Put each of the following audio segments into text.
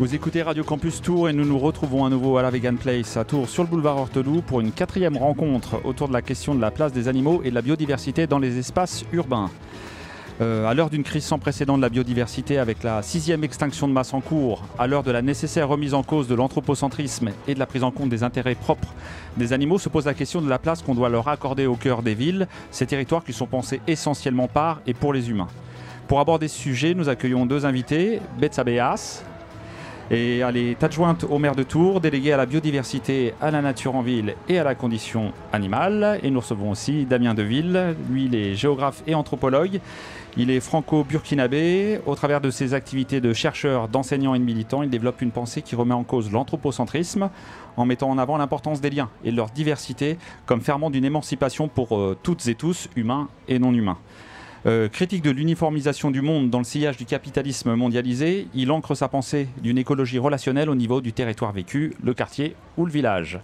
Vous écoutez Radio Campus Tours et nous nous retrouvons à nouveau à la Vegan Place à Tours sur le boulevard Horteloup pour une quatrième rencontre autour de la question de la place des animaux et de la biodiversité dans les espaces urbains. À l'heure d'une crise sans précédent de la biodiversité avec la 6e extinction de masse en cours, à l'heure de la nécessaire remise en cause de l'anthropocentrisme et de la prise en compte des intérêts propres des animaux, se pose la question de la place qu'on doit leur accorder au cœur des villes, ces territoires qui sont pensés essentiellement par et pour les humains. Pour aborder ce sujet, nous accueillons deux invités, Betsabée Haas, et elle est adjointe au maire de Tours, déléguée à la biodiversité, à la nature en ville et à la condition animale. Et nous recevons aussi Damien Deville, lui il est géographe et anthropologue. Il est franco-burkinabé. Au travers de ses activités de chercheur, d'enseignant et de militant, il développe une pensée qui remet en cause l'anthropocentrisme en mettant en avant l'importance des liens et de leur diversité comme ferment d'une émancipation pour toutes et tous, humains et non humains. Critique de l'uniformisation du monde dans le sillage du capitalisme mondialisé, il ancre sa pensée d'une écologie relationnelle au niveau du territoire vécu, le quartier ou le village.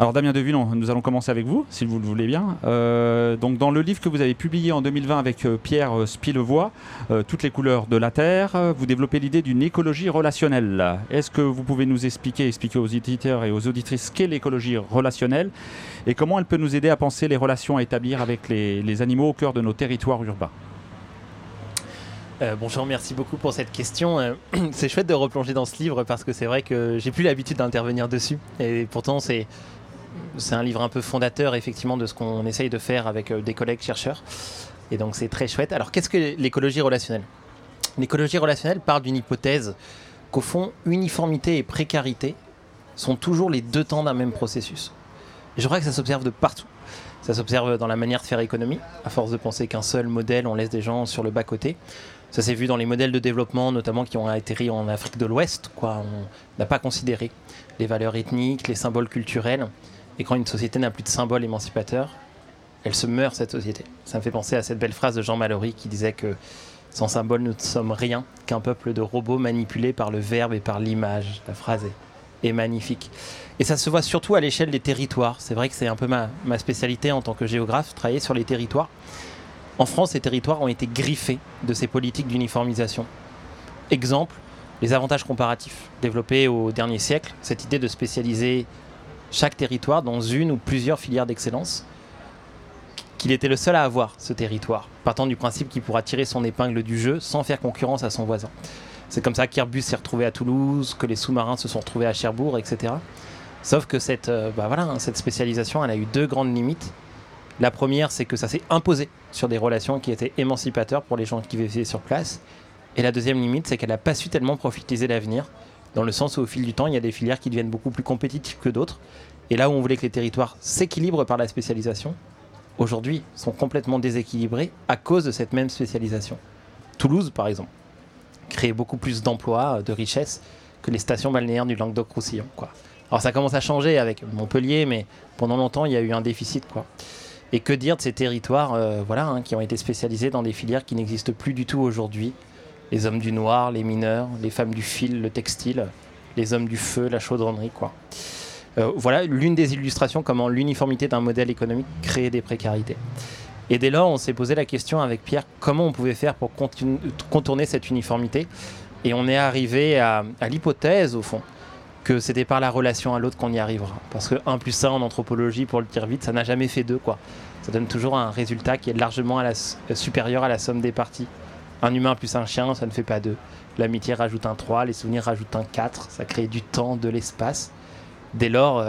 Alors Damien Deville, nous allons commencer avec vous, si vous le voulez bien. Donc dans le livre que vous avez publié en 2020 avec Pierre Spilevoix, Toutes les couleurs de la terre, vous développez l'idée d'une écologie relationnelle. Est-ce que vous pouvez nous expliquer aux auditeurs et aux auditrices qu'est l'écologie relationnelle et comment elle peut nous aider à penser les relations à établir avec les animaux au cœur de nos territoires urbains ? Bonjour, merci beaucoup pour cette question. C'est chouette de replonger dans ce livre parce que c'est vrai que j'ai plus l'habitude d'intervenir dessus et pourtant c'est un livre un peu fondateur effectivement de ce qu'on essaye de faire avec des collègues chercheurs et donc c'est très chouette. Alors qu'est-ce que l'écologie relationnelle ? L'écologie relationnelle part d'une hypothèse qu'au fond uniformité et précarité sont toujours les deux temps d'un même processus. Et je crois que ça s'observe de partout. Ça s'observe dans la manière de faire économie, à force de penser qu'un seul modèle, on laisse des gens sur le bas-côté. Ça s'est vu dans les modèles de développement, notamment qui ont atterri en Afrique de l'Ouest, quoi. On n'a pas considéré les valeurs ethniques, les symboles culturels. Et quand une société n'a plus de symboles émancipateurs, elle se meurt, cette société. Ça me fait penser à cette belle phrase de Jean Malaurie qui disait que sans symbole, nous ne sommes rien qu'un peuple de robots manipulés par le verbe et par l'image. La phrase est magnifique. Et ça se voit surtout à l'échelle des territoires. C'est vrai que c'est un peu ma spécialité en tant que géographe, travailler sur les territoires. En France, les territoires ont été griffés de ces politiques d'uniformisation. Exemple, les avantages comparatifs développés au dernier siècle, cette idée de spécialiser chaque territoire dans une ou plusieurs filières d'excellence, qu'il était le seul à avoir, ce territoire, partant du principe qu'il pourra tirer son épingle du jeu sans faire concurrence à son voisin. C'est comme ça qu'Airbus s'est retrouvé à Toulouse, que les sous-marins se sont retrouvés à Cherbourg, etc. Sauf que cette spécialisation, elle a eu deux grandes limites. La première, c'est que ça s'est imposé sur des relations qui étaient émancipateurs pour les gens qui vivaient sur place. Et la deuxième limite, c'est qu'elle n'a pas su tellement profiter l'avenir, dans le sens où au fil du temps, il y a des filières qui deviennent beaucoup plus compétitives que d'autres. Et là où on voulait que les territoires s'équilibrent par la spécialisation, aujourd'hui, sont complètement déséquilibrés à cause de cette même spécialisation. Toulouse, par exemple, créer beaucoup plus d'emplois, de richesses que les stations balnéaires du Languedoc-Roussillon, quoi. Alors ça commence à changer avec Montpellier, mais pendant longtemps il y a eu un déficit, quoi. Et que dire de ces territoires qui ont été spécialisés dans des filières qui n'existent plus du tout aujourd'hui. Les hommes du noir, les mineurs, les femmes du fil, le textile, les hommes du feu, la chaudronnerie, quoi. Voilà l'une des illustrations comment l'uniformité d'un modèle économique crée des précarités. Et dès lors, on s'est posé la question avec Pierre, comment on pouvait faire pour contourner cette uniformité. Et on est arrivé à l'hypothèse, au fond, que c'était par la relation à l'autre qu'on y arrivera. Parce que 1 plus 1 en anthropologie, pour le dire vite, ça n'a jamais fait 2, quoi. Ça donne toujours un résultat qui est largement supérieur à la somme des parties. Un humain plus un chien, ça ne fait pas 2. L'amitié rajoute un 3, les souvenirs rajoutent un 4. Ça crée du temps, de l'espace. Dès lors...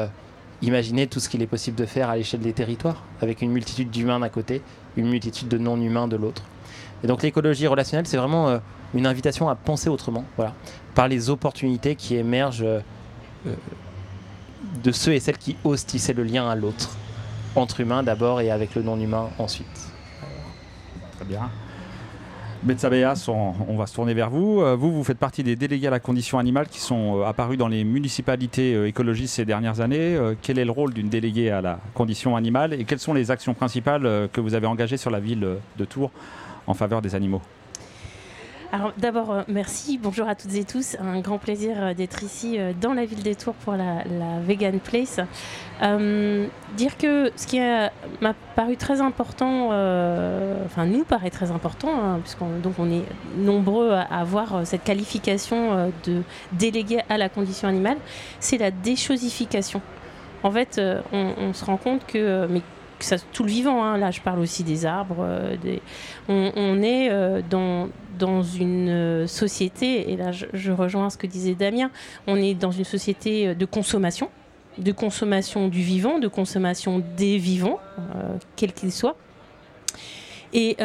imaginez tout ce qu'il est possible de faire à l'échelle des territoires, avec une multitude d'humains d'un côté, une multitude de non-humains de l'autre. Et donc l'écologie relationnelle, c'est vraiment une invitation à penser autrement, voilà, par les opportunités qui émergent de ceux et celles qui osent tisser le lien à l'autre, entre humains d'abord et avec le non-humain ensuite. Très bien. Betsabée Haas, on va se tourner vers vous. Vous faites partie des délégués à la condition animale qui sont apparus dans les municipalités écologistes ces dernières années. Quel est le rôle d'une déléguée à la condition animale et quelles sont les actions principales que vous avez engagées sur la ville de Tours en faveur des animaux ? Alors d'abord, merci, bonjour à toutes et tous. Un grand plaisir d'être ici dans la ville des Tours pour la Vegan Place. Dire que ce qui m'a paru très important, nous paraît très important, hein, puisqu'on est nombreux à avoir cette qualification de délégué à la condition animale, c'est la déchosification. En fait, on se rend compte que ça, tout le vivant, hein, là je parle aussi des arbres, on est dans une société, et là je rejoins ce que disait Damien, on est dans une société de consommation du vivant, de consommation des vivants, quels qu'ils soient. Et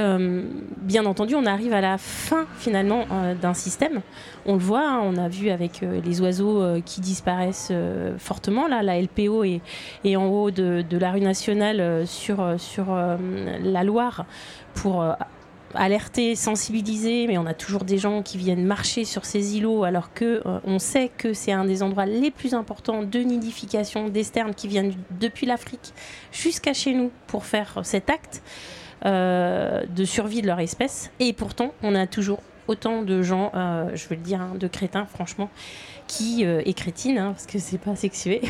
bien entendu, on arrive à la fin finalement d'un système. On le voit, hein, on a vu avec les oiseaux qui disparaissent fortement. Là, la LPO est en haut de la rue nationale sur la Loire pour alerter, sensibiliser, mais on a toujours des gens qui viennent marcher sur ces îlots alors que on sait que c'est un des endroits les plus importants de nidification des sternes qui viennent depuis l'Afrique jusqu'à chez nous pour faire cet acte de survie de leur espèce. Et pourtant, on a toujours autant de gens, je veux le dire, hein, de crétins, franchement, et crétines, hein, parce que c'est pas sexué,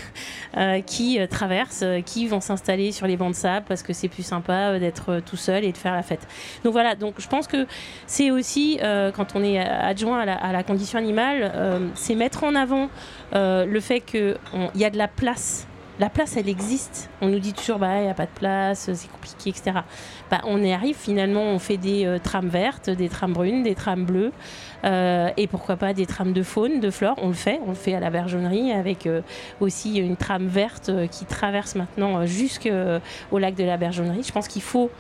qui traversent, qui vont s'installer sur les bancs de sable parce que c'est plus sympa d'être tout seul et de faire la fête. Donc voilà, donc je pense que c'est aussi, quand on est adjoint à la condition animale, c'est mettre en avant le fait qu'il y a de la place. La place, elle existe. On nous dit toujours, il n'y a pas de place, c'est compliqué, etc. On y arrive, finalement, on fait des trames vertes, des trames brunes, des trames bleues, et pourquoi pas des trames de faune, de flore. On le fait à la Bergeronnerie avec aussi une trame verte qui traverse maintenant jusqu'au lac de la Bergeronnerie. Je pense qu'il faut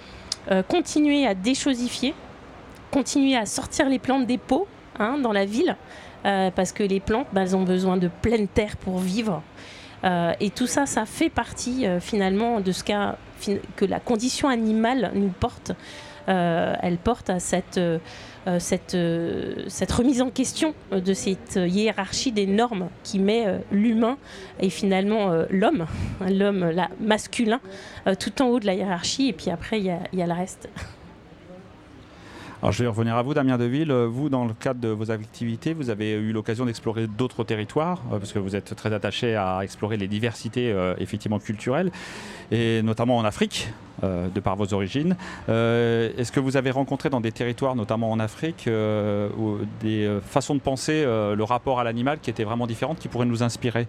continuer à déchosifier, continuer à sortir les plantes des pots, hein, dans la ville, parce que les plantes, elles ont besoin de pleine terre pour vivre. Et tout ça, ça fait partie finalement de ce que la condition animale nous porte. Elle porte à cette remise en question de cette hiérarchie des normes qui met l'humain et finalement l'homme là, masculin, tout en haut de la hiérarchie. Et puis après, il y a le reste. Alors je vais revenir à vous, Damien Deville. Vous, dans le cadre de vos activités, vous avez eu l'occasion d'explorer d'autres territoires, parce que vous êtes très attaché à explorer les diversités effectivement culturelles, et notamment en Afrique, de par vos origines. Est-ce que vous avez rencontré dans des territoires, notamment en Afrique, des façons de penser le rapport à l'animal qui étaient vraiment différentes, qui pourraient nous inspirer ?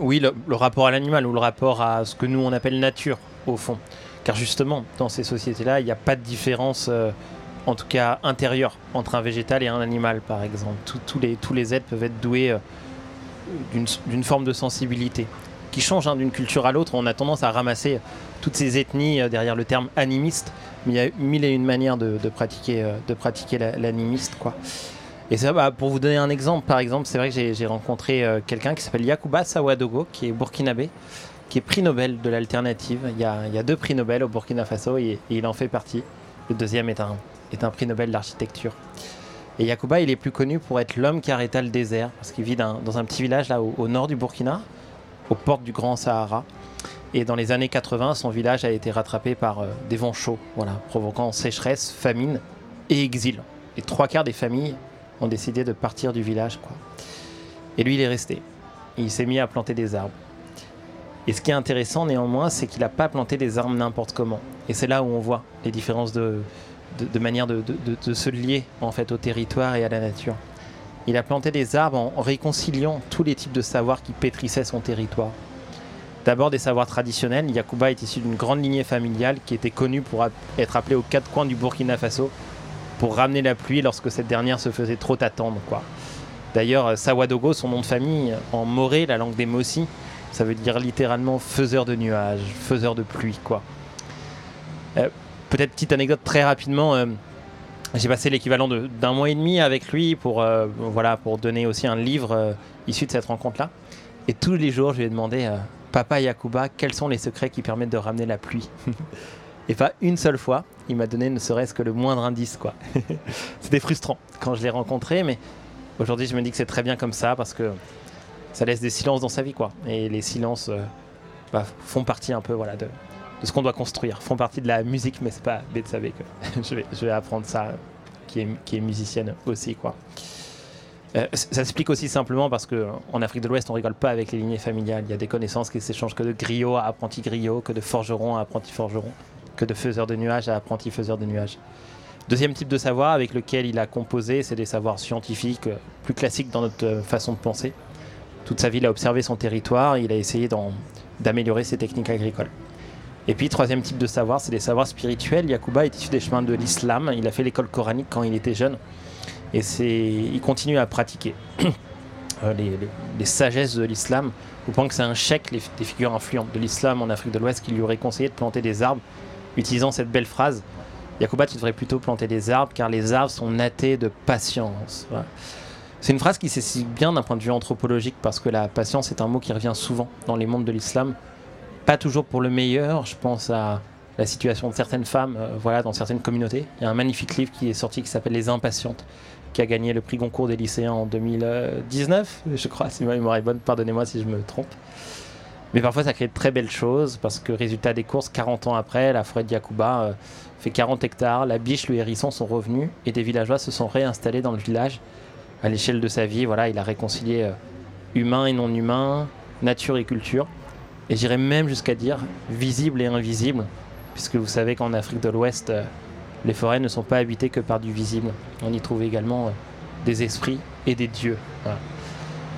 Oui, le rapport à l'animal, ou le rapport à ce que nous on appelle nature, au fond. Car justement, dans ces sociétés-là, il n'y a pas de différence, en tout cas intérieure, entre un végétal et un animal, par exemple. Tous les êtres peuvent être doués d'une forme de sensibilité qui change, hein, d'une culture à l'autre. On a tendance à ramasser toutes ces ethnies derrière le terme animiste, mais il y a mille et une manières de pratiquer l'animiste, quoi. Et ça, pour vous donner un exemple, par exemple, c'est vrai que j'ai rencontré quelqu'un qui s'appelle Yacouba Sawadogo, qui est burkinabé, qui est prix Nobel de l'alternative. Il y a 2 prix Nobel au Burkina Faso et il en fait partie. Le deuxième est un prix Nobel d'architecture. Et Yacouba, il est plus connu pour être l'homme qui arrêta le désert, parce qu'il vit dans un petit village là au nord du Burkina, aux portes du Grand Sahara. Et dans les années 80, son village a été rattrapé par des vents chauds, voilà, provoquant sécheresse, famine et exil. Et 3/4 des familles ont décidé de partir du village, quoi. Et lui, il est resté. Et il s'est mis à planter des arbres. Et ce qui est intéressant néanmoins, c'est qu'il n'a pas planté des arbres n'importe comment. Et c'est là où on voit les différences de manière de se lier en fait au territoire et à la nature. Il a planté des arbres en réconciliant tous les types de savoirs qui pétrissaient son territoire. D'abord des savoirs traditionnels. Yacouba est issu d'une grande lignée familiale qui était connue pour être appelée aux 4 coins du Burkina Faso pour ramener la pluie lorsque cette dernière se faisait trop attendre, quoi. D'ailleurs, Sawadogo, son nom de famille, en Moreh, la langue des Mossi, ça veut dire littéralement faiseur de nuages, faiseur de pluie, quoi. Peut-être petite anecdote très rapidement. J'ai passé l'équivalent d'un mois et demi avec lui pour donner aussi un livre issu de cette rencontre-là. Et tous les jours, je lui ai demandé « Papa Yacouba, quels sont les secrets qui permettent de ramener la pluie ?» Et pas une seule fois, il m'a donné ne serait-ce que le moindre indice, quoi. C'était frustrant quand je l'ai rencontré, mais aujourd'hui, je me dis que c'est très bien comme ça parce que ça laisse des silences dans sa vie, quoi. Et les silences font partie un peu, voilà, de de ce qu'on doit construire, font partie de la musique, mais c'est pas Betsabée que je vais apprendre ça, qui est musicienne aussi, quoi. Ça s'explique aussi simplement parce qu'en Afrique de l'Ouest, on rigole pas avec les lignées familiales. Il y a des connaissances qui s'échangent, que de griot à apprenti griot, que de forgeron à apprenti forgeron, que de faiseur de nuages à apprenti faiseur de nuages. Deuxième type de savoir avec lequel il a composé, c'est des savoirs scientifiques, plus classiques dans notre façon de penser. Toute sa vie, il a observé son territoire, il a essayé d'améliorer ses techniques agricoles. Et puis, troisième type de savoir, c'est des savoirs spirituels. Yacouba est issu des chemins de l'islam, il a fait l'école coranique quand il était jeune, et il continue à pratiquer les sagesses de l'islam, au point que c'est un cheikh des figures influentes de l'islam en Afrique de l'Ouest qui lui aurait conseillé de planter des arbres, utilisant cette belle phrase: Yacouba, tu devrais plutôt planter des arbres, car les arbres sont nattés de patience. Voilà. C'est une phrase qui s'explique bien d'un point de vue anthropologique, parce que la patience est un mot qui revient souvent dans les mondes de l'islam, pas toujours pour le meilleur. Je pense à la situation de certaines femmes dans certaines communautés. Il y a un magnifique livre qui est sorti qui s'appelle Les Impatientes, qui a gagné le prix Goncourt des lycéens en 2019, je crois, si ma mémoire est bonne, pardonnez-moi si je me trompe. Mais parfois, ça crée de très belles choses, parce que résultat des courses, 40 ans après, la forêt de Yacouba fait 40 hectares, la biche, le hérisson sont revenus, et des villageois se sont réinstallés dans le village. À l'échelle de sa vie, il a réconcilié humain et non humain, nature et culture, et j'irais même jusqu'à dire visible et invisible, puisque vous savez qu'en Afrique de l'Ouest, les forêts ne sont pas habitées que par du visible. On y trouve également des esprits et des dieux. Voilà.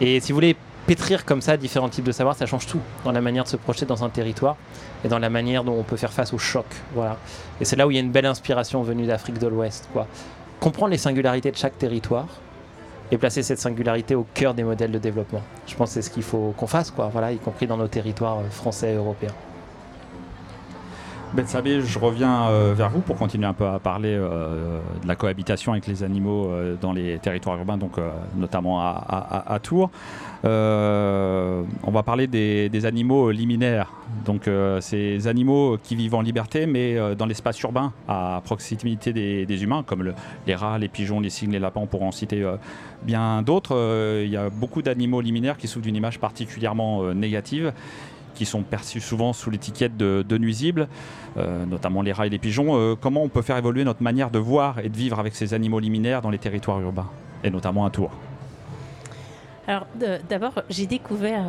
Et si vous voulez pétrir comme ça différents types de savoirs, ça change tout dans la manière de se projeter dans un territoire et dans la manière dont on peut faire face aux chocs. Voilà. Et c'est là où il y a une belle inspiration venue d'Afrique de l'Ouest, quoi. Comprendre les singularités de chaque territoire et placer cette singularité au cœur des modèles de développement. Je pense que c'est ce qu'il faut qu'on fasse, quoi. Voilà, y compris dans nos territoires français et européens. Betsabée, je reviens vers vous pour continuer un peu à parler de la cohabitation avec les animaux dans les territoires urbains, donc notamment à Tours. On va parler des animaux liminaires, donc ces animaux qui vivent en liberté mais dans l'espace urbain à proximité des humains, comme les rats, les pigeons, les cygnes, les lapins, pour en citer bien d'autres. Il y a beaucoup d'animaux liminaires qui souffrent d'une image particulièrement négative, qui sont perçus souvent sous l'étiquette de nuisibles, notamment les rats et les pigeons. Comment on peut faire évoluer notre manière de voir et de vivre avec ces animaux liminaires dans les territoires urbains, et notamment à Tours? Alors d'abord, j'ai découvert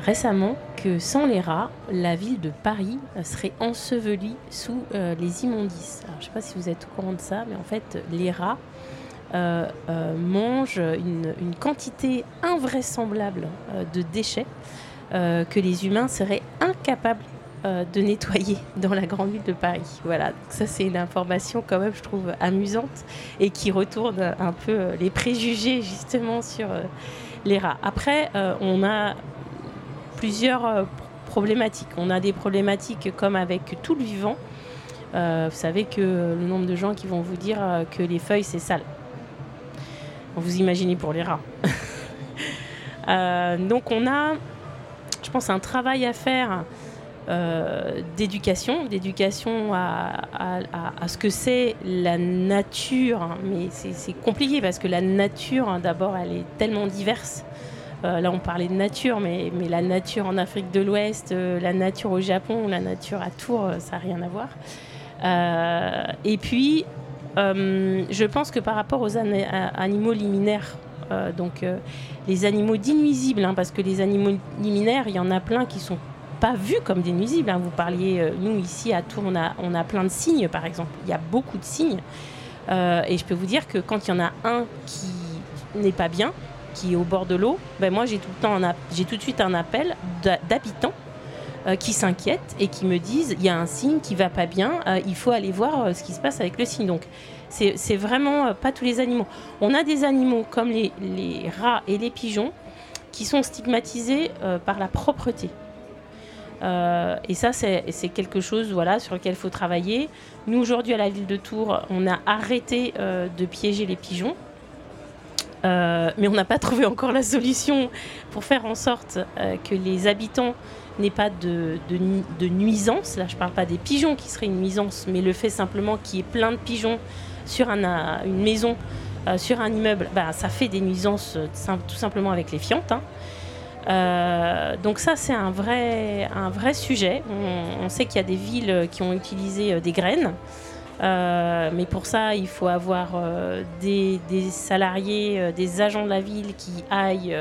récemment que sans les rats, la ville de Paris serait ensevelie sous les immondices. Alors, je ne sais pas si vous êtes au courant de ça, mais en fait, les rats mangent une quantité invraisemblable de déchets que les humains seraient incapables de nettoyer dans la grande ville de Paris. Voilà, donc ça c'est une information quand même, je trouve, amusante, et qui retourne un peu les préjugés justement sur les rats. Après, on a plusieurs problématiques. On a des problématiques comme avec tout le vivant. Vous savez que le nombre de gens qui vont vous dire que les feuilles c'est sale. Vous imaginez pour les rats. Donc on a, je pense, un travail à faire d'éducation à ce que c'est la nature. Mais c'est compliqué parce que la nature, d'abord, elle est tellement diverse. Là, on parlait de nature, mais la nature en Afrique de l'Ouest, la nature au Japon, la nature à Tours, ça n'a rien à voir. Et puis, je pense que par rapport aux animaux liminaires, donc les animaux dits nuisibles, parce que les animaux liminaires, il y en a plein qui ne sont pas vus comme des nuisibles, Vous parliez, nous ici à Tours, on a plein de cygnes par exemple, il y a beaucoup de cygnes, et je peux vous dire que quand il y en a un qui n'est pas bien, qui est au bord de l'eau, moi j'ai tout de suite un appel d'habitants qui s'inquiètent et qui me disent il y a un cygne qui ne va pas bien, il faut aller voir ce qui se passe avec le cygne. Donc c'est vraiment pas tous les animaux. On a des animaux comme les rats et les pigeons qui sont stigmatisés par la propreté. Et ça, c'est quelque chose sur lequel il faut travailler. Nous, aujourd'hui, à la ville de Tours, on a arrêté de piéger les pigeons. Mais on n'a pas trouvé encore la solution pour faire en sorte que les habitants n'aient pas de nuisance. Là, je ne parle pas des pigeons qui seraient une nuisance, mais le fait simplement qu'il y ait plein de pigeons sur une maison, sur un immeuble, ça fait des nuisances tout simplement avec les fientes. Donc ça, c'est un vrai sujet. On sait qu'il y a des villes qui ont utilisé des graines. Mais pour ça, il faut avoir des salariés, des agents de la ville qui aillent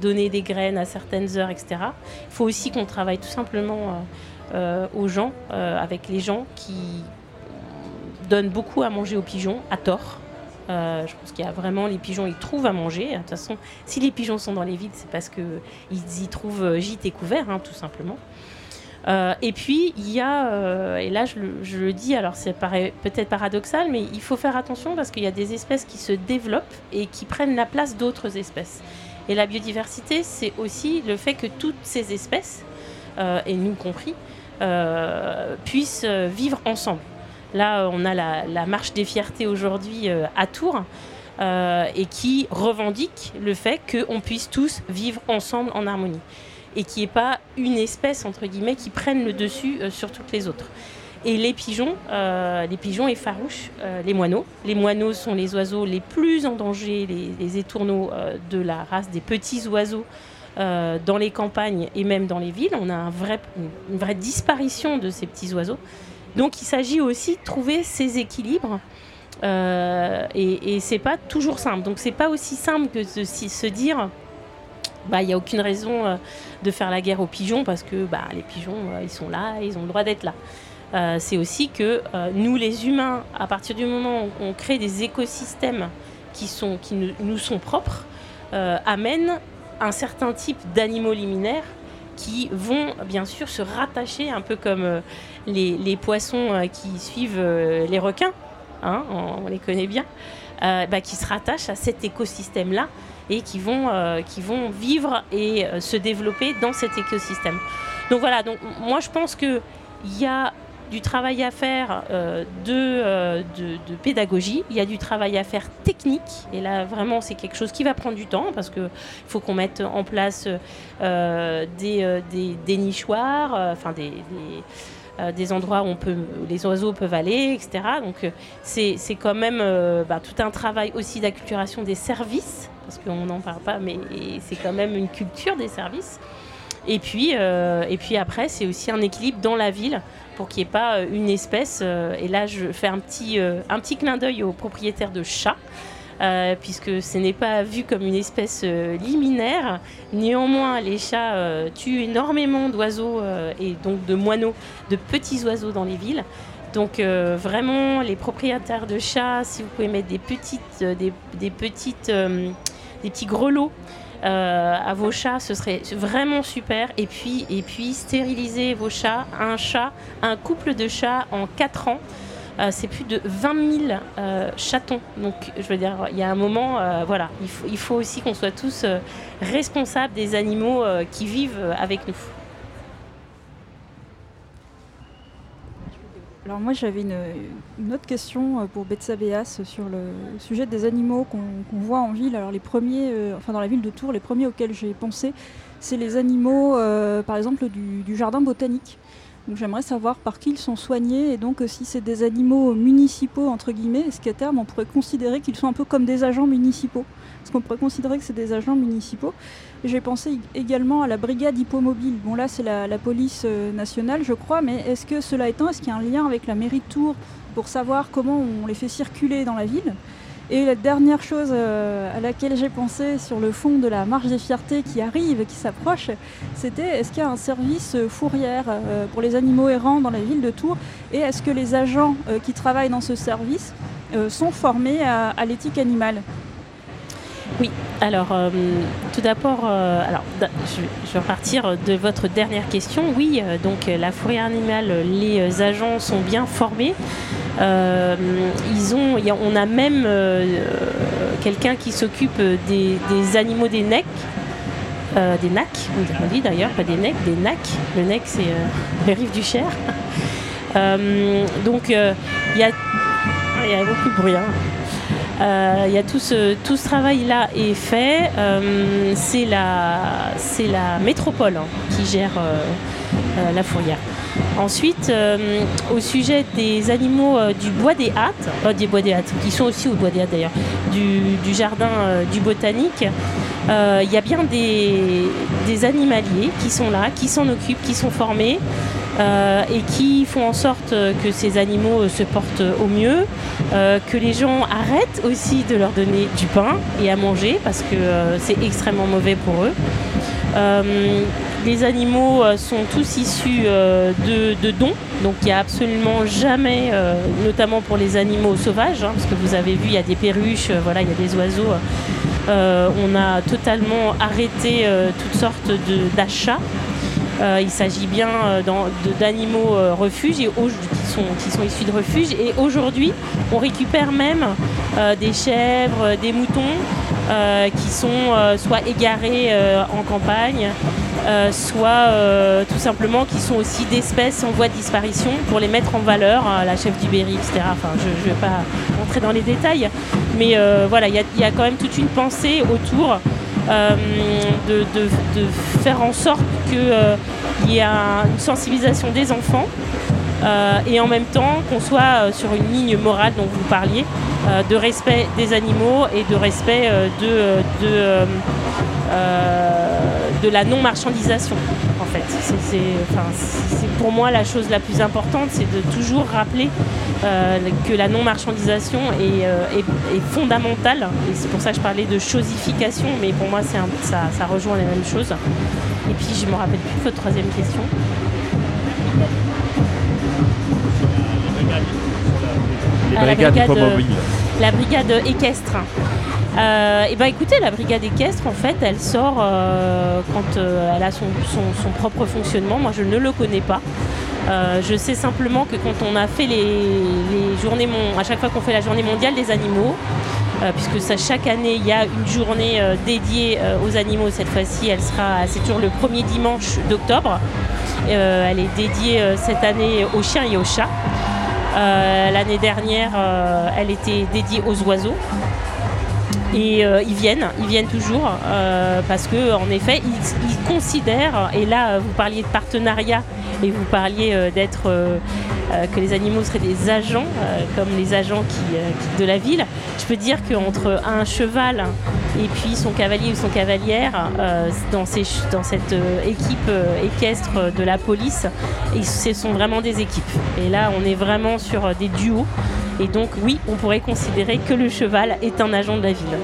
donner des graines à certaines heures, etc. Il faut aussi qu'on travaille tout simplement aux gens, avec les gens qui donnent beaucoup à manger aux pigeons, à tort. Je pense qu'il y a vraiment, les pigeons, ils trouvent à manger. De toute façon, si les pigeons sont dans les villes, c'est parce qu'ils y trouvent gîte et couvert, hein, tout simplement. Et puis il y a, et là je le dis, alors ça paraît peut-être paradoxal, mais il faut faire attention parce qu'il y a des espèces qui se développent et qui prennent la place d'autres espèces. Et la biodiversité, c'est aussi le fait que toutes ces espèces, et nous compris, puissent vivre ensemble. Là, on a la marche des fiertés aujourd'hui à Tours, et qui revendique le fait qu'on puisse tous vivre ensemble en harmonie. Et qu'il n'y ait pas une espèce, entre guillemets, qui prenne le dessus sur toutes les autres. Et les pigeons effarouchent les moineaux. Les moineaux sont les oiseaux les plus en danger, les étourneaux de la race des petits oiseaux dans les campagnes et même dans les villes. On a une vraie disparition de ces petits oiseaux. Donc il s'agit aussi de trouver ces équilibres. Et c'est pas toujours simple. Donc c'est pas aussi simple que de se dire... il n'y a aucune raison de faire la guerre aux pigeons parce que les pigeons, ils sont là, ils ont le droit d'être là. C'est aussi que nous, les humains, à partir du moment où on crée des écosystèmes qui nous sont propres, amènent un certain type d'animaux liminaires qui vont bien sûr se rattacher, un peu comme les poissons qui suivent les requins, hein, on les connaît bien, qui se rattachent à cet écosystème-là et qui vont vivre et se développer dans cet écosystème. Donc voilà, moi je pense qu'il y a du travail à faire de pédagogie, il y a du travail à faire technique, et là vraiment c'est quelque chose qui va prendre du temps, parce qu'il faut qu'on mette en place des nichoirs, des endroits où les oiseaux peuvent aller, etc. Donc c'est quand même tout un travail aussi d'acculturation des services, parce qu'on n'en parle pas, mais c'est quand même une culture des services. Et puis après, c'est aussi un équilibre dans la ville pour qu'il n'y ait pas une espèce. Et là, je fais un petit clin d'œil aux propriétaires de chats, puisque ce n'est pas vu comme une espèce liminaire. Néanmoins, les chats tuent énormément d'oiseaux et donc de moineaux, de petits oiseaux dans les villes. Donc vraiment, les propriétaires de chats, si vous pouvez mettre des petits grelots à vos chats, ce serait vraiment super. Et puis stériliser vos chats, un couple de chats en 4 ans, c'est plus de 20 000 chatons. Donc je veux dire, il y a un moment, il faut aussi qu'on soit tous responsables des animaux qui vivent avec nous. Alors moi j'avais une autre question pour Betsabée Haas sur le sujet des animaux qu'on voit en ville. Alors les premiers, dans la ville de Tours, les premiers auxquels j'ai pensé, c'est les animaux par exemple du jardin botanique. Donc j'aimerais savoir par qui ils sont soignés, et donc si c'est des animaux municipaux entre guillemets, est-ce qu'à terme on pourrait considérer qu'ils sont un peu comme des agents municipaux ? Est-ce qu'on pourrait considérer que c'est des agents municipaux ? J'ai pensé également à la brigade hippomobile. Bon là c'est la police nationale je crois, mais est-ce que cela étant, est-ce qu'il y a un lien avec la mairie de Tours pour savoir comment on les fait circuler dans la ville ? Et la dernière chose à laquelle j'ai pensé sur le fond de la marche des fiertés qui arrive, qui s'approche, c'était est-ce qu'il y a un service fourrière pour les animaux errants dans la ville de Tours, et est-ce que les agents qui travaillent dans ce service sont formés à l'éthique animale ? Oui, alors tout d'abord, je vais repartir de votre dernière question. Oui, donc la fourrière animale, les agents sont bien formés. On a même quelqu'un qui s'occupe des animaux des NEC, des NAC, on dit d'ailleurs, pas des NEC, des NAC. Le NEC, c'est les rives du Cher. Donc, il y a beaucoup de bruit, hein. Il y a tout ce travail-là est fait. C'est la métropole, hein, qui gère la fourrière. Ensuite, au sujet des animaux du bois des Hattes, qui sont aussi au bois des Hattes d'ailleurs, du jardin du botanique, il y a bien des animaliers qui sont là, qui s'en occupent, qui sont formés et qui font en sorte que ces animaux se portent au mieux, que les gens arrêtent aussi de leur donner du pain et à manger parce que c'est extrêmement mauvais pour eux. Les animaux sont tous issus de dons, donc il n'y a absolument jamais, notamment pour les animaux sauvages, hein, parce que vous avez vu, il y a des perruches, voilà, il y a des oiseaux. On a totalement arrêté toutes sortes d'achats. Il s'agit bien d'animaux refuges qui sont issus de refuges. Et aujourd'hui, on récupère même des chèvres, des moutons qui sont soit égarés en campagne, soit tout simplement qui sont aussi d'espèces en voie de disparition pour les mettre en valeur, la chèvre du Berry, etc. Enfin, je ne vais pas rentrer dans les détails, mais voilà, il y a quand même toute une pensée autour de faire en sorte qu'il y ait une sensibilisation des enfants et en même temps qu'on soit sur une ligne morale dont vous parliez, de respect des animaux et de respect de la non-marchandisation, en fait. C'est pour moi la chose la plus importante, c'est de toujours rappeler que la non-marchandisation est fondamentale. Et c'est pour ça que je parlais de chosification, mais pour moi, ça rejoint les mêmes choses. Et puis, je ne me rappelle plus de votre troisième question. La brigade équestre. Et ben écoutez, la brigade équestre, en fait, elle sort quand elle a son propre fonctionnement. Moi, je ne le connais pas. Je sais simplement que quand on a fait les journées, à chaque fois qu'on fait la journée mondiale des animaux, puisque ça, chaque année, il y a une journée dédiée aux animaux. Cette fois-ci, c'est toujours le premier dimanche d'octobre. Elle est dédiée cette année aux chiens et aux chats. L'année dernière, elle était dédiée aux oiseaux. Et ils viennent toujours parce qu'en effet, ils considèrent, et là vous parliez de partenariat et vous parliez que les animaux seraient des agents, comme les agents qui de la ville. Je peux dire qu'entre un cheval et puis son cavalier ou son cavalière, dans cette équipe équestre de la police, ce sont vraiment des équipes. Et là, on est vraiment sur des duos. Et donc, oui, on pourrait considérer que le cheval est un agent de la ville.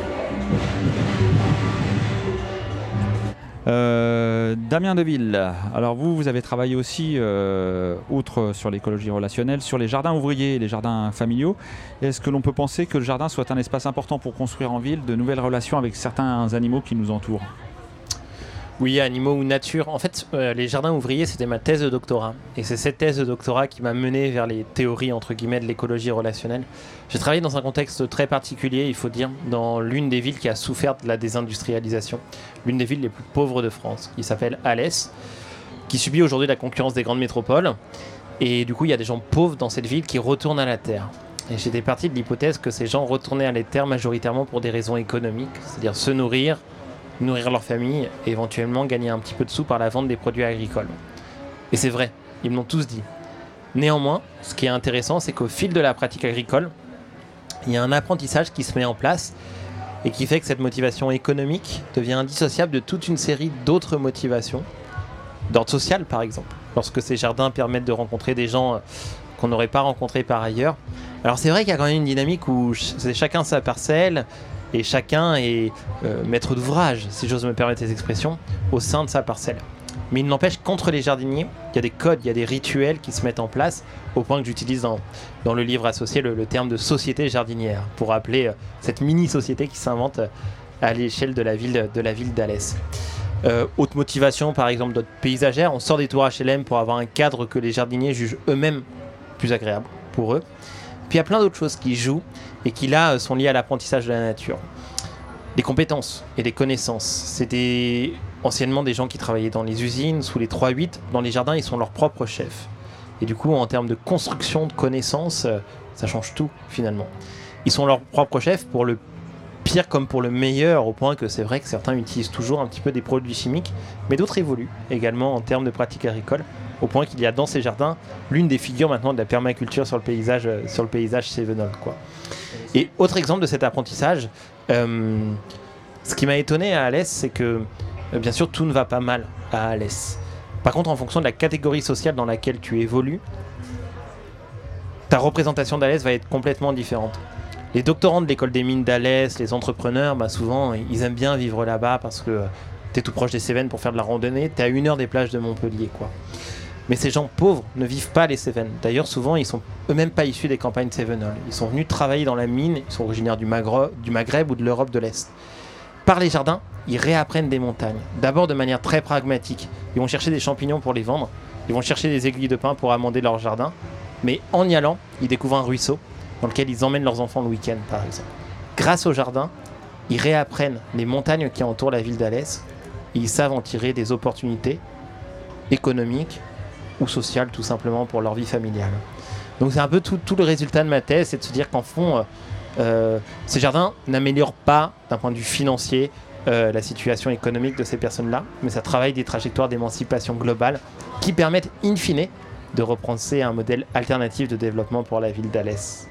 Damien Deville, alors vous avez travaillé aussi, outre sur l'écologie relationnelle, sur les jardins ouvriers et les jardins familiaux. Est-ce que l'on peut penser que le jardin soit un espace important pour construire en ville de nouvelles relations avec certains animaux qui nous entourent ? Oui, animaux ou nature. En fait, les jardins ouvriers, c'était ma thèse de doctorat. Et c'est cette thèse de doctorat qui m'a mené vers les théories, entre guillemets, de l'écologie relationnelle. J'ai travaillé dans un contexte très particulier, il faut dire, dans l'une des villes qui a souffert de la désindustrialisation. L'une des villes les plus pauvres de France, qui s'appelle Alès, qui subit aujourd'hui la concurrence des grandes métropoles. Et du coup, il y a des gens pauvres dans cette ville qui retournent à la terre. Et j'étais parti de l'hypothèse que ces gens retournaient à la terre majoritairement pour des raisons économiques, c'est-à-dire se nourrir leur famille et éventuellement gagner un petit peu de sous par la vente des produits agricoles. Et c'est vrai, ils me l'ont tous dit. Néanmoins, ce qui est intéressant, c'est qu'au fil de la pratique agricole, il y a un apprentissage qui se met en place et qui fait que cette motivation économique devient indissociable de toute une série d'autres motivations, d'ordre social par exemple, lorsque ces jardins permettent de rencontrer des gens qu'on n'aurait pas rencontrés par ailleurs. Alors c'est vrai qu'il y a quand même une dynamique où c'est chacun sa parcelle, et chacun est maître d'ouvrage, si j'ose me permettre les expressions, au sein de sa parcelle. Mais il n'empêche qu'entre les jardiniers, il y a des codes, il y a des rituels qui se mettent en place, au point que j'utilise dans le livre associé le terme de société jardinière, pour rappeler cette mini-société qui s'invente à l'échelle de la ville d'Alès. Haute motivation, par exemple, d'autres paysagères, on sort des tours HLM pour avoir un cadre que les jardiniers jugent eux-mêmes plus agréable pour eux. Puis il y a plein d'autres choses qui jouent et qui là sont liées à l'apprentissage de la nature. Des compétences et des connaissances. C'était anciennement des gens qui travaillaient dans les usines, sous les 3-8, dans les jardins, ils sont leurs propres chefs. Et du coup, en termes de construction de connaissances, ça change tout finalement. Ils sont leurs propres chefs pour le pire comme pour le meilleur, au point que c'est vrai que certains utilisent toujours un petit peu des produits chimiques, mais d'autres évoluent également en termes de pratiques agricoles. Au point qu'il y a dans ces jardins l'une des figures maintenant de la permaculture sur le paysage cévenol, quoi. Et autre exemple de cet apprentissage, ce qui m'a étonné à Alès, c'est que bien sûr, tout ne va pas mal à Alès. Par contre, en fonction de la catégorie sociale dans laquelle tu évolues, ta représentation d'Alès va être complètement différente. Les doctorants de l'école des mines d'Alès, les entrepreneurs, bah souvent, ils aiment bien vivre là-bas parce que t'es tout proche des Cévennes pour faire de la randonnée, t'es à 1 heure des plages de Montpellier, quoi. Mais ces gens pauvres ne vivent pas les Cévennes. D'ailleurs, souvent, ils sont eux-mêmes pas issus des campagnes cévenoles. Ils sont venus travailler dans la mine, ils sont originaires du Maghreb ou de l'Europe de l'Est. Par les jardins, ils réapprennent des montagnes. D'abord de manière très pragmatique. Ils vont chercher des champignons pour les vendre. Ils vont chercher des aiguilles de pin pour amender leur jardin. Mais en y allant, ils découvrent un ruisseau dans lequel ils emmènent leurs enfants le week-end, par exemple. Grâce au jardin, ils réapprennent les montagnes qui entourent la ville d'Alès. Ils savent en tirer des opportunités économiques ou sociales, tout simplement, pour leur vie familiale. Donc c'est un peu tout le résultat de ma thèse, c'est de se dire qu'en fond, ces jardins n'améliorent pas, d'un point de vue financier, la situation économique de ces personnes-là, mais ça travaille des trajectoires d'émancipation globale qui permettent, in fine, de repenser à un modèle alternatif de développement pour la ville d'Alès.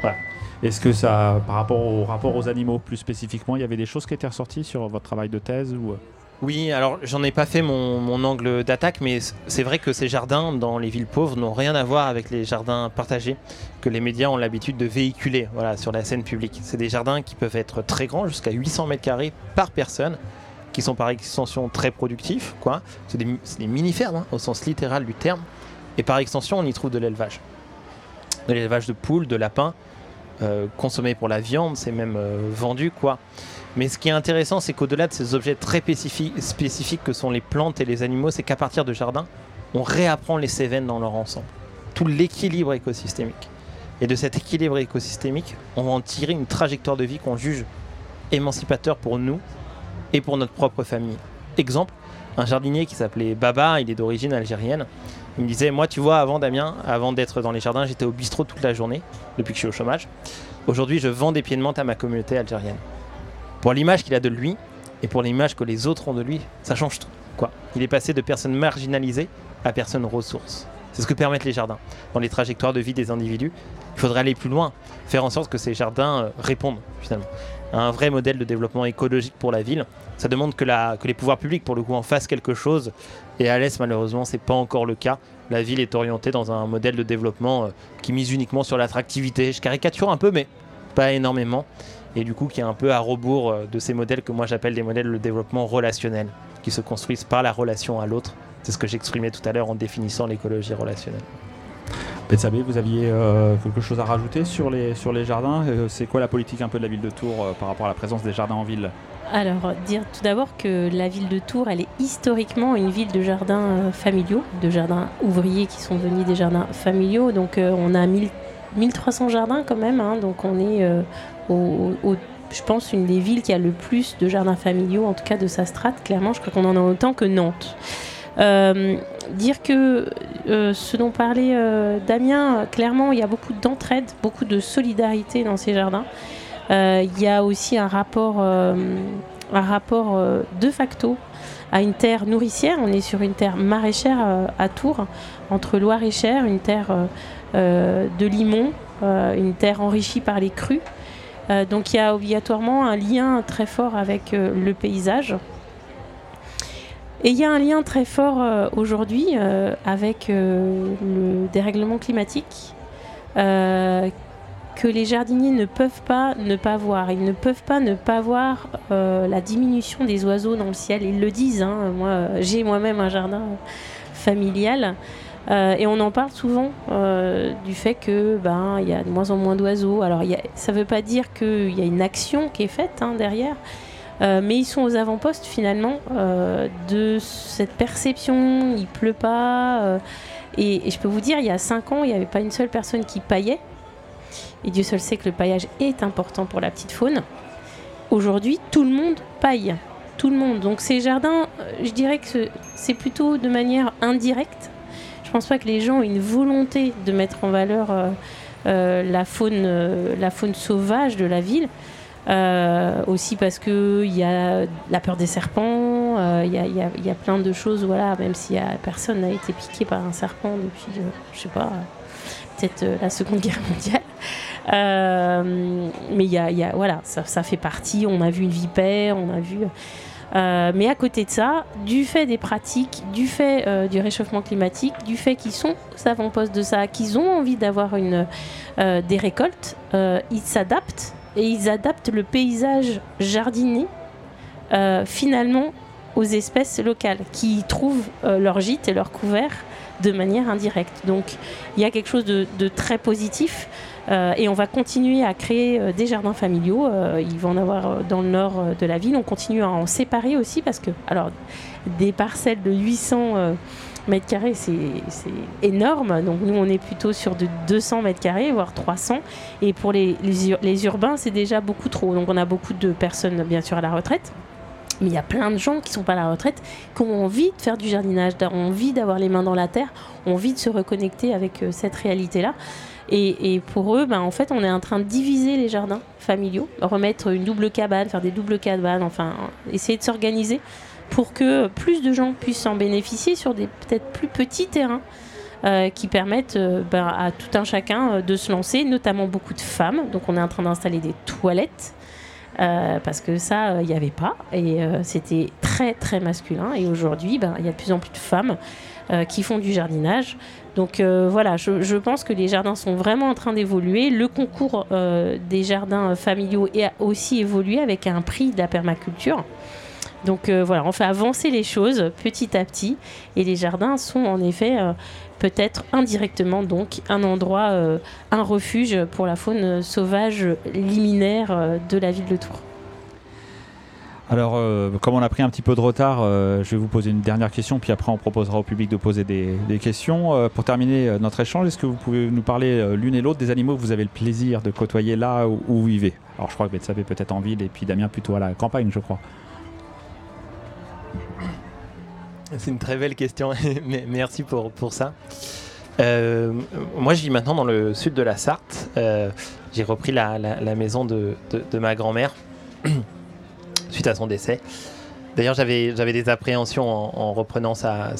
Voilà. Est-ce que ça, par rapport au rapport aux animaux plus spécifiquement, il y avait des choses qui étaient ressorties sur votre travail de thèse ou... Oui, alors j'en ai pas fait mon angle d'attaque, mais c'est vrai que ces jardins dans les villes pauvres n'ont rien à voir avec les jardins partagés que les médias ont l'habitude de véhiculer, voilà, sur la scène publique. C'est des jardins qui peuvent être très grands, jusqu'à 800 mètres carrés par personne, qui sont par extension très productifs, quoi. C'est des mini-fermes, hein, au sens littéral du terme. Et par extension, on y trouve de l'élevage. De l'élevage de poules, de lapins, consommé pour la viande, c'est même vendu, quoi. Mais ce qui est intéressant, c'est qu'au-delà de ces objets très spécifiques que sont les plantes et les animaux, c'est qu'à partir de jardins, on réapprend les Cévennes dans leur ensemble. Tout l'équilibre écosystémique. Et de cet équilibre écosystémique, on va en tirer une trajectoire de vie qu'on juge émancipateur pour nous et pour notre propre famille. Exemple, un jardinier qui s'appelait Baba, il est d'origine algérienne. Il me disait, moi tu vois, avant Damien, avant d'être dans les jardins, j'étais au bistrot toute la journée, depuis que je suis au chômage. Aujourd'hui, je vends des pieds de menthe à ma communauté algérienne. Pour l'image qu'il a de lui et pour l'image que les autres ont de lui, ça change tout, quoi. Il est passé de personne marginalisée à personne ressource. C'est ce que permettent les jardins. Dans les trajectoires de vie des individus, il faudrait aller plus loin, faire en sorte que ces jardins répondent finalement à un vrai modèle de développement écologique pour la ville. Ça demande que les pouvoirs publics, pour le coup, en fassent quelque chose. Et à Alès, malheureusement, c'est pas encore le cas. La ville est orientée dans un modèle de développement qui mise uniquement sur l'attractivité. Je caricature un peu, mais pas énormément. Et du coup qui est un peu à rebours de ces modèles que moi j'appelle des modèles de développement relationnel, qui se construisent par la relation à l'autre. C'est ce que j'exprimais tout à l'heure en définissant l'écologie relationnelle. Betsabée, vous aviez quelque chose à rajouter sur les jardins. C'est quoi la politique un peu de la ville de Tours par rapport à la présence des jardins en ville? Alors, dire tout d'abord que la ville de Tours, elle est historiquement une ville de jardins familiaux, de jardins ouvriers qui sont devenus des jardins familiaux. Donc on a 1300 jardins quand même, hein, donc on est je pense une des villes qui a le plus de jardins familiaux, en tout cas de sa strate. Clairement, je crois qu'on en a autant que Nantes. Dire que ce dont parlait Damien, clairement il y a beaucoup d'entraide, beaucoup de solidarité dans ces jardins. Il y a aussi un rapport de facto à une terre nourricière. On est sur une terre maraîchère à Tours, entre Loir-et-Cher, une terre de limon, une terre enrichie par les crues. Donc il y a obligatoirement un lien très fort avec le paysage. Et il y a un lien très fort aujourd'hui avec le dérèglement climatique que les jardiniers ne peuvent pas ne pas voir. Ils ne peuvent pas ne pas voir la diminution des oiseaux dans le ciel. Ils le disent, hein. Moi, j'ai moi-même un jardin familial. Et on en parle souvent du fait que il y a de moins en moins d'oiseaux. Alors ça ne veut pas dire qu'il y a une action qui est faite, hein, derrière, mais ils sont aux avant-postes finalement de cette perception. Il ne pleut pas, et je peux vous dire, il y a 5 ans, il n'y avait pas une seule personne qui paillait, et Dieu seul sait que le paillage est important pour la petite faune. Aujourd'hui, tout le monde paille, tout le monde. Donc ces jardins, je dirais que c'est plutôt de manière indirecte. Je pense pas que les gens ont une volonté de mettre en valeur la faune sauvage de la ville, aussi parce que il y a la peur des serpents, il y a plein de choses, voilà, même si personne n'a été piqué par un serpent depuis peut-être la Seconde Guerre mondiale, mais il y a voilà, ça fait partie. On a vu une vipère, on a vu Mais à côté de ça, du fait des pratiques, du fait du réchauffement climatique, du fait qu'ils sont aux avant-postes de ça, qu'ils ont envie d'avoir des récoltes, ils s'adaptent et ils adaptent le paysage jardiné finalement aux espèces locales qui y trouvent leur gîte et leur couvert de manière indirecte. Donc il y a quelque chose de très positif et on va continuer à créer des jardins familiaux. Il va en avoir dans le nord de la ville. On continue à en séparer aussi parce que alors, des parcelles de 800 mètres carrés, c'est énorme. Donc nous, on est plutôt sur de 200 mètres carrés, voire 300. Et pour les urbains, c'est déjà beaucoup trop. Donc on a beaucoup de personnes, bien sûr, à la retraite. Mais il y a plein de gens qui ne sont pas à la retraite, qui ont envie de faire du jardinage, ont envie d'avoir les mains dans la terre, ont envie de se reconnecter avec cette réalité-là. Et pour eux, ben, en fait, on est en train de diviser les jardins familiaux, remettre une double cabane, faire des doubles cabanes, enfin, essayer de s'organiser pour que plus de gens puissent en bénéficier sur des peut-être plus petits terrains qui permettent à tout un chacun de se lancer, notamment beaucoup de femmes. Donc, on est en train d'installer des toilettes. Parce que ça, il n'y avait pas et c'était très très masculin et aujourd'hui, il y a de plus en plus de femmes qui font du jardinage. Donc voilà, je pense que les jardins sont vraiment en train d'évoluer. Le concours des jardins familiaux a aussi évolué avec un prix de la permaculture. Donc voilà, on fait avancer les choses petit à petit et les jardins sont en effet peut-être indirectement donc un endroit, un refuge pour la faune sauvage liminaire de la ville de Tours. Alors, comme on a pris un petit peu de retard, je vais vous poser une dernière question, puis après on proposera au public de poser des questions. Pour terminer notre échange, est-ce que vous pouvez nous parler l'une et l'autre des animaux que vous avez le plaisir de côtoyer là où vous vivez ? Alors je crois que Betsabée peut-être en ville et puis Damien plutôt à la campagne, je crois. C'est une très belle question, merci pour ça. Moi, je vis maintenant dans le sud de la Sarthe. J'ai repris la maison de ma grand-mère suite à son décès. D'ailleurs, j'avais des appréhensions en reprenant sa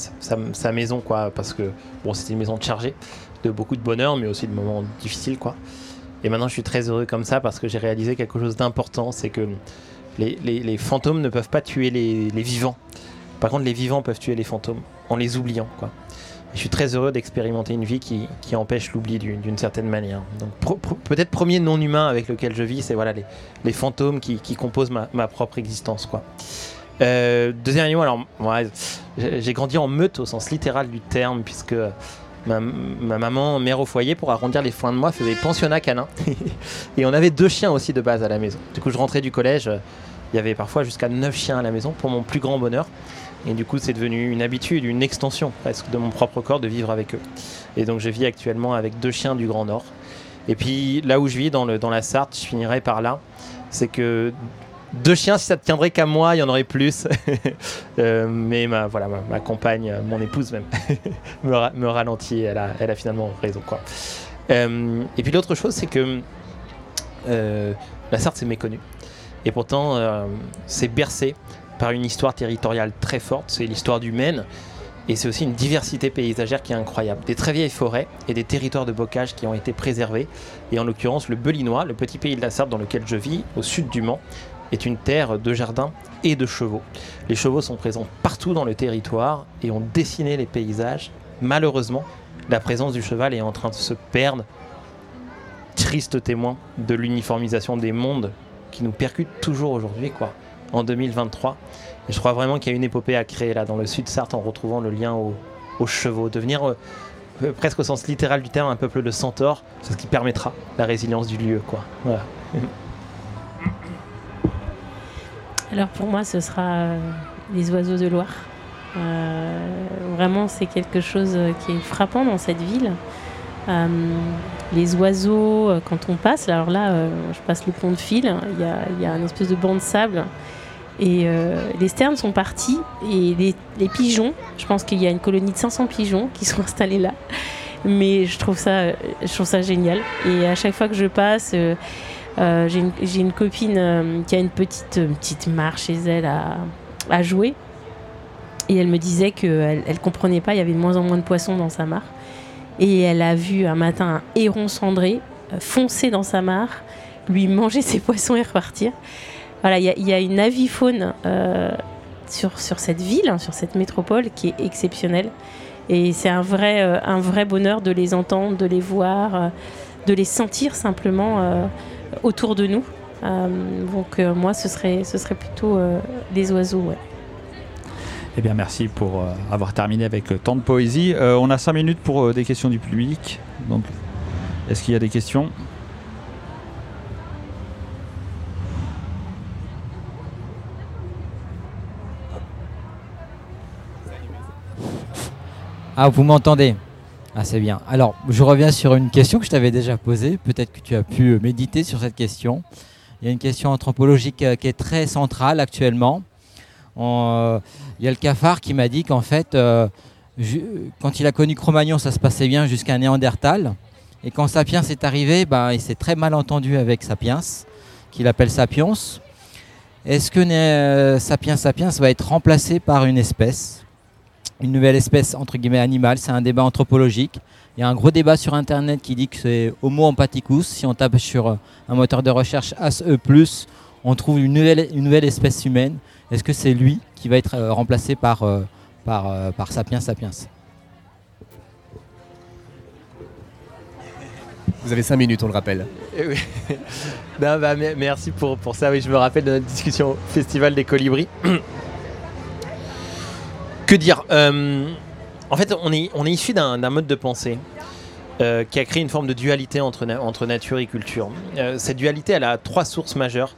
maison, quoi, parce que bon, c'était une maison chargée de beaucoup de bonheur, mais aussi de moments difficiles, quoi. Et maintenant, je suis très heureux comme ça parce que j'ai réalisé quelque chose d'important, c'est que les fantômes ne peuvent pas tuer les vivants. Par contre, les vivants peuvent tuer les fantômes en les oubliant, quoi. Et je suis très heureux d'expérimenter une vie qui empêche l'oubli d'une certaine manière. Donc, peut-être premier non-humain avec lequel je vis, c'est voilà, les fantômes qui composent ma propre existence, quoi. Deuxième animal, alors, ouais, j'ai grandi en meute au sens littéral du terme, puisque ma maman, mère au foyer, pour arrondir les fins de mois, faisait pensionnat canin. Et on avait 2 chiens aussi de base à la maison. Du coup, je rentrais du collège, il y avait parfois jusqu'à 9 chiens à la maison pour mon plus grand bonheur. Et du coup, c'est devenu une habitude, une extension presque de mon propre corps de vivre avec eux. Et donc, je vis actuellement avec 2 chiens du Grand Nord. Et puis, là où je vis, dans la Sarthe, je finirai par là. C'est que 2 chiens, si ça ne tiendrait qu'à moi, il y en aurait plus. Mais ma compagne, mon épouse même, me ralentit. Elle a finalement raison, quoi. Et puis, l'autre chose, c'est que la Sarthe, c'est méconnu. Et pourtant, c'est bercé par une histoire territoriale très forte, c'est l'histoire du Maine, et c'est aussi une diversité paysagère qui est incroyable. Des très vieilles forêts et des territoires de bocage qui ont été préservés, et en l'occurrence le Belinois, le petit pays de la Sarthe dans lequel je vis, au sud du Mans, est une terre de jardins et de chevaux. Les chevaux sont présents partout dans le territoire et ont dessiné les paysages. Malheureusement, la présence du cheval est en train de se perdre. Triste témoin de l'uniformisation des mondes qui nous percute toujours aujourd'hui, quoi. En 2023. Et je crois vraiment qu'il y a une épopée à créer là dans le sud Sarthe en retrouvant le lien aux chevaux. Devenir presque au sens littéral du terme un peuple de centaures, c'est ce qui permettra la résilience du lieu, quoi. Voilà. Alors pour moi ce sera les oiseaux de Loire. Vraiment c'est quelque chose qui est frappant dans cette ville. Les oiseaux quand on passe, alors là je passe le pont de fil, il y a une espèce de banc de sable. Et les sternes sont partis et les pigeons, je pense qu'il y a une colonie de 500 pigeons qui sont installés là. Mais je trouve ça génial. Et à chaque fois que je passe, j'ai une copine qui a une petite mare chez elle à jouer. Et elle me disait qu'elle comprenait pas, il y avait de moins en moins de poissons dans sa mare. Et elle a vu un matin un héron cendré foncer dans sa mare, lui manger ses poissons et repartir. Voilà, il y a une avifaune sur cette ville, sur cette métropole qui est exceptionnelle. Et c'est un vrai bonheur de les entendre, de les voir, de les sentir simplement autour de nous. Donc moi, ce serait plutôt les oiseaux, ouais. Eh bien, merci pour avoir terminé avec tant de poésie. On a 5 minutes pour des questions du public. Donc, est-ce qu'il y a des questions ? Ah, vous m'entendez ? Ah, c'est bien. Alors, je reviens sur une question que je t'avais déjà posée. Peut-être que tu as pu méditer sur cette question. Il y a une question anthropologique qui est très centrale actuellement. Il y a le cafard qui m'a dit qu'en fait, quand il a connu Cro-Magnon, ça se passait bien jusqu'à Néandertal. Et quand Sapiens est arrivé, il s'est très mal entendu avec Sapiens, qu'il appelle Sapiens. Est-ce que Sapiens va être remplacé par une espèce, une nouvelle espèce entre guillemets animale? C'est un débat anthropologique. Il y a un gros débat sur Internet qui dit que c'est Homo empaticus. Si on tape sur un moteur de recherche ASE+, on trouve une nouvelle espèce humaine. Est-ce que c'est lui qui va être remplacé par Sapiens Sapiens ? Vous avez 5 minutes, on le rappelle. Oui. Non, merci pour ça. Oui, je me rappelle de notre discussion au Festival des Colibris. Que dire ? En fait, on est issu d'un mode de pensée qui a créé une forme de dualité entre nature et culture. Cette dualité, elle a 3 sources majeures.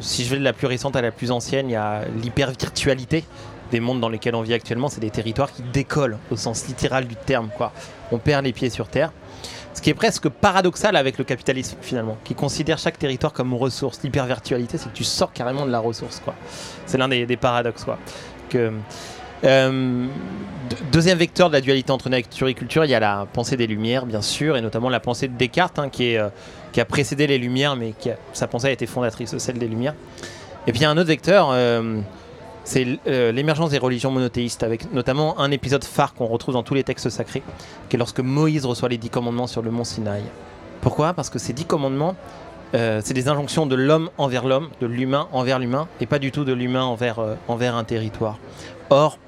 Si je vais de la plus récente à la plus ancienne, il y a l'hypervirtualité des mondes dans lesquels on vit actuellement. C'est des territoires qui décollent au sens littéral du terme, quoi. On perd les pieds sur terre. Ce qui est presque paradoxal avec le capitalisme, finalement, qui considère chaque territoire comme ressource. L'hypervirtualité, c'est que tu sors carrément de la ressource, quoi. C'est l'un des paradoxes, quoi. Deuxième vecteur de la dualité entre nature et culture, il y a la pensée des Lumières, bien sûr, et notamment la pensée de Descartes, qui a précédé les Lumières, mais sa pensée a été fondatrice de celle des Lumières. Et puis il y a un autre vecteur, c'est l'émergence des religions monothéistes, avec notamment un épisode phare qu'on retrouve dans tous les textes sacrés, qui est lorsque Moïse reçoit les 10 commandements sur le mont Sinaï. Pourquoi ? Parce que ces 10 commandements, c'est des injonctions de l'homme envers l'homme, de l'humain envers l'humain, et pas du tout de l'humain envers un territoire. Or,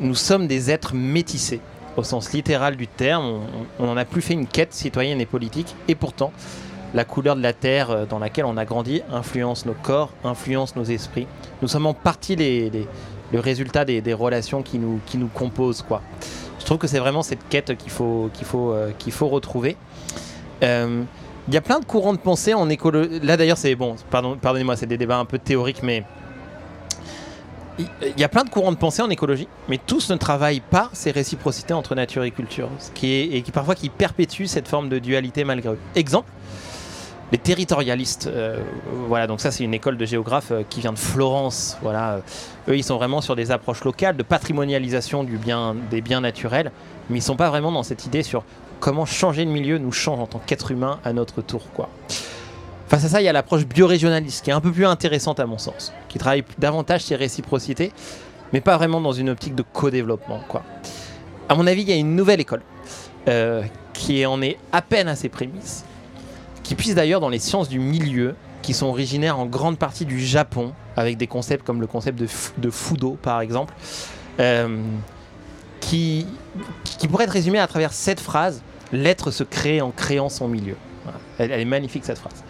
nous sommes des êtres métissés. Au sens littéral du terme, on n'en a plus fait une quête citoyenne et politique, et pourtant, la couleur de la terre dans laquelle on a grandi influence nos corps, influence nos esprits. Nous sommes en partie le résultat des relations qui nous composent, quoi. Je trouve que c'est vraiment cette quête qu'il faut retrouver. Il y a plein de courants de pensée en écologie. Là d'ailleurs, c'est des débats un peu théoriques, mais il y a plein de courants de pensée en écologie, mais tous ne travaillent pas ces réciprocités entre nature et culture, qui perpétue cette forme de dualité malgré eux. Exemple, les territorialistes. Donc ça, c'est une école de géographes qui vient de Florence. Voilà, eux, ils sont vraiment sur des approches locales, de patrimonialisation des biens naturels, mais ils sont pas vraiment dans cette idée sur comment changer le milieu nous change en tant qu'être humain à notre tour, quoi. Face à ça, il y a l'approche biorégionaliste qui est un peu plus intéressante à mon sens, qui travaille davantage ces réciprocités, mais pas vraiment dans une optique de co-développement, quoi. À mon avis, il y a une nouvelle école qui en est à peine à ses prémices, qui puise d'ailleurs dans les sciences du milieu, qui sont originaires en grande partie du Japon, avec des concepts comme le concept de Fudo, par exemple, qui pourrait être résumé à travers cette phrase : l'être se crée en créant son milieu. Voilà. Elle est magnifique, cette phrase.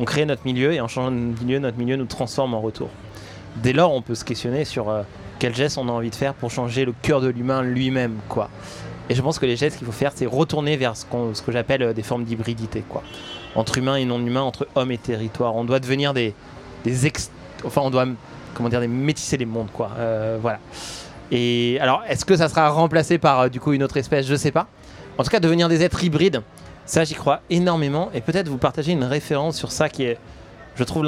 On crée notre milieu et en changeant notre milieu nous transforme en retour. Dès lors, on peut se questionner sur quel geste on a envie de faire pour changer le cœur de l'humain lui-même, quoi. Et je pense que les gestes qu'il faut faire, c'est retourner vers ce que j'appelle des formes d'hybridité, quoi. Entre humains et non-humains, entre hommes et territoires. On doit devenir métisser les mondes, quoi. Voilà. Et alors, est-ce que ça sera remplacé par une autre espèce ? Je sais pas. En tout cas, devenir des êtres hybrides, ça, j'y crois énormément, et peut-être vous partager une référence sur ça qui est, je trouve,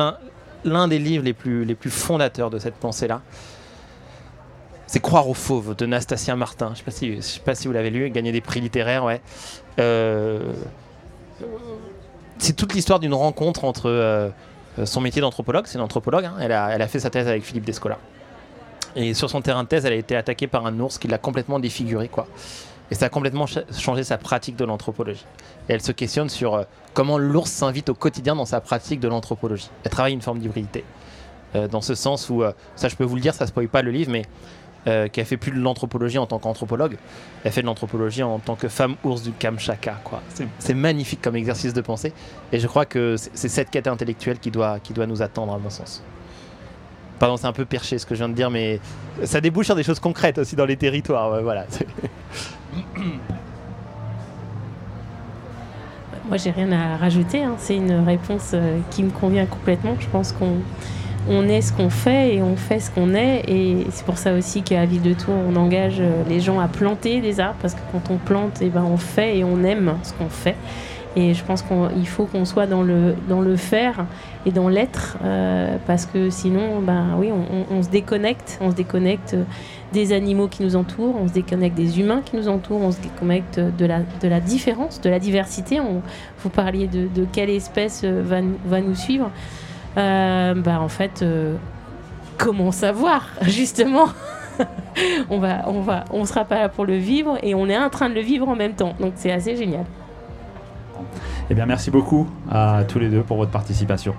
l'un des livres les plus fondateurs de cette pensée-là. C'est Croire aux fauves de Nastacien Martin. Je sais pas si vous l'avez lu, gagné des prix littéraires, ouais. C'est toute l'histoire d'une rencontre entre son métier d'anthropologue, c'est une anthropologue, hein, elle a fait sa thèse avec Philippe Descola. Et sur son terrain de thèse, elle a été attaquée par un ours qui l'a complètement défigurée, quoi. Et ça a complètement changé sa pratique de l'anthropologie. Et elle se questionne sur comment l'ours s'invite au quotidien dans sa pratique de l'anthropologie. Elle travaille une forme d'hybridité. Dans ce sens où, ça je peux vous le dire, ça ne spoil pas le livre, mais qu'elle ne fait plus de l'anthropologie en tant qu'anthropologue, elle fait de l'anthropologie en tant que femme ours du Kamchatka. C'est magnifique comme exercice de pensée. Et je crois que c'est cette quête intellectuelle qui doit nous attendre, à mon sens. Pardon, c'est un peu perché ce que je viens de dire, mais ça débouche sur des choses concrètes aussi dans les territoires. Voilà. Moi, j'ai rien à rajouter. Hein. C'est une réponse qui me convient complètement. Je pense qu'on est ce qu'on fait et on fait ce qu'on est. Et c'est pour ça aussi qu'à Ville de Tours, on engage les gens à planter des arbres, parce que quand on plante, eh ben, on fait et on aime ce qu'on fait. Et je pense qu'il faut qu'on soit dans le faire et dans l'être, parce que sinon, on se déconnecte. On se déconnecte des animaux qui nous entourent, on se déconnecte des humains qui nous entourent, on se déconnecte de la différence, de la diversité. Vous parliez de quelle espèce va nous suivre. Comment savoir, justement ? On sera pas là pour le vivre et on est en train de le vivre en même temps. Donc, c'est assez génial. Eh bien, merci beaucoup à tous les deux pour votre participation.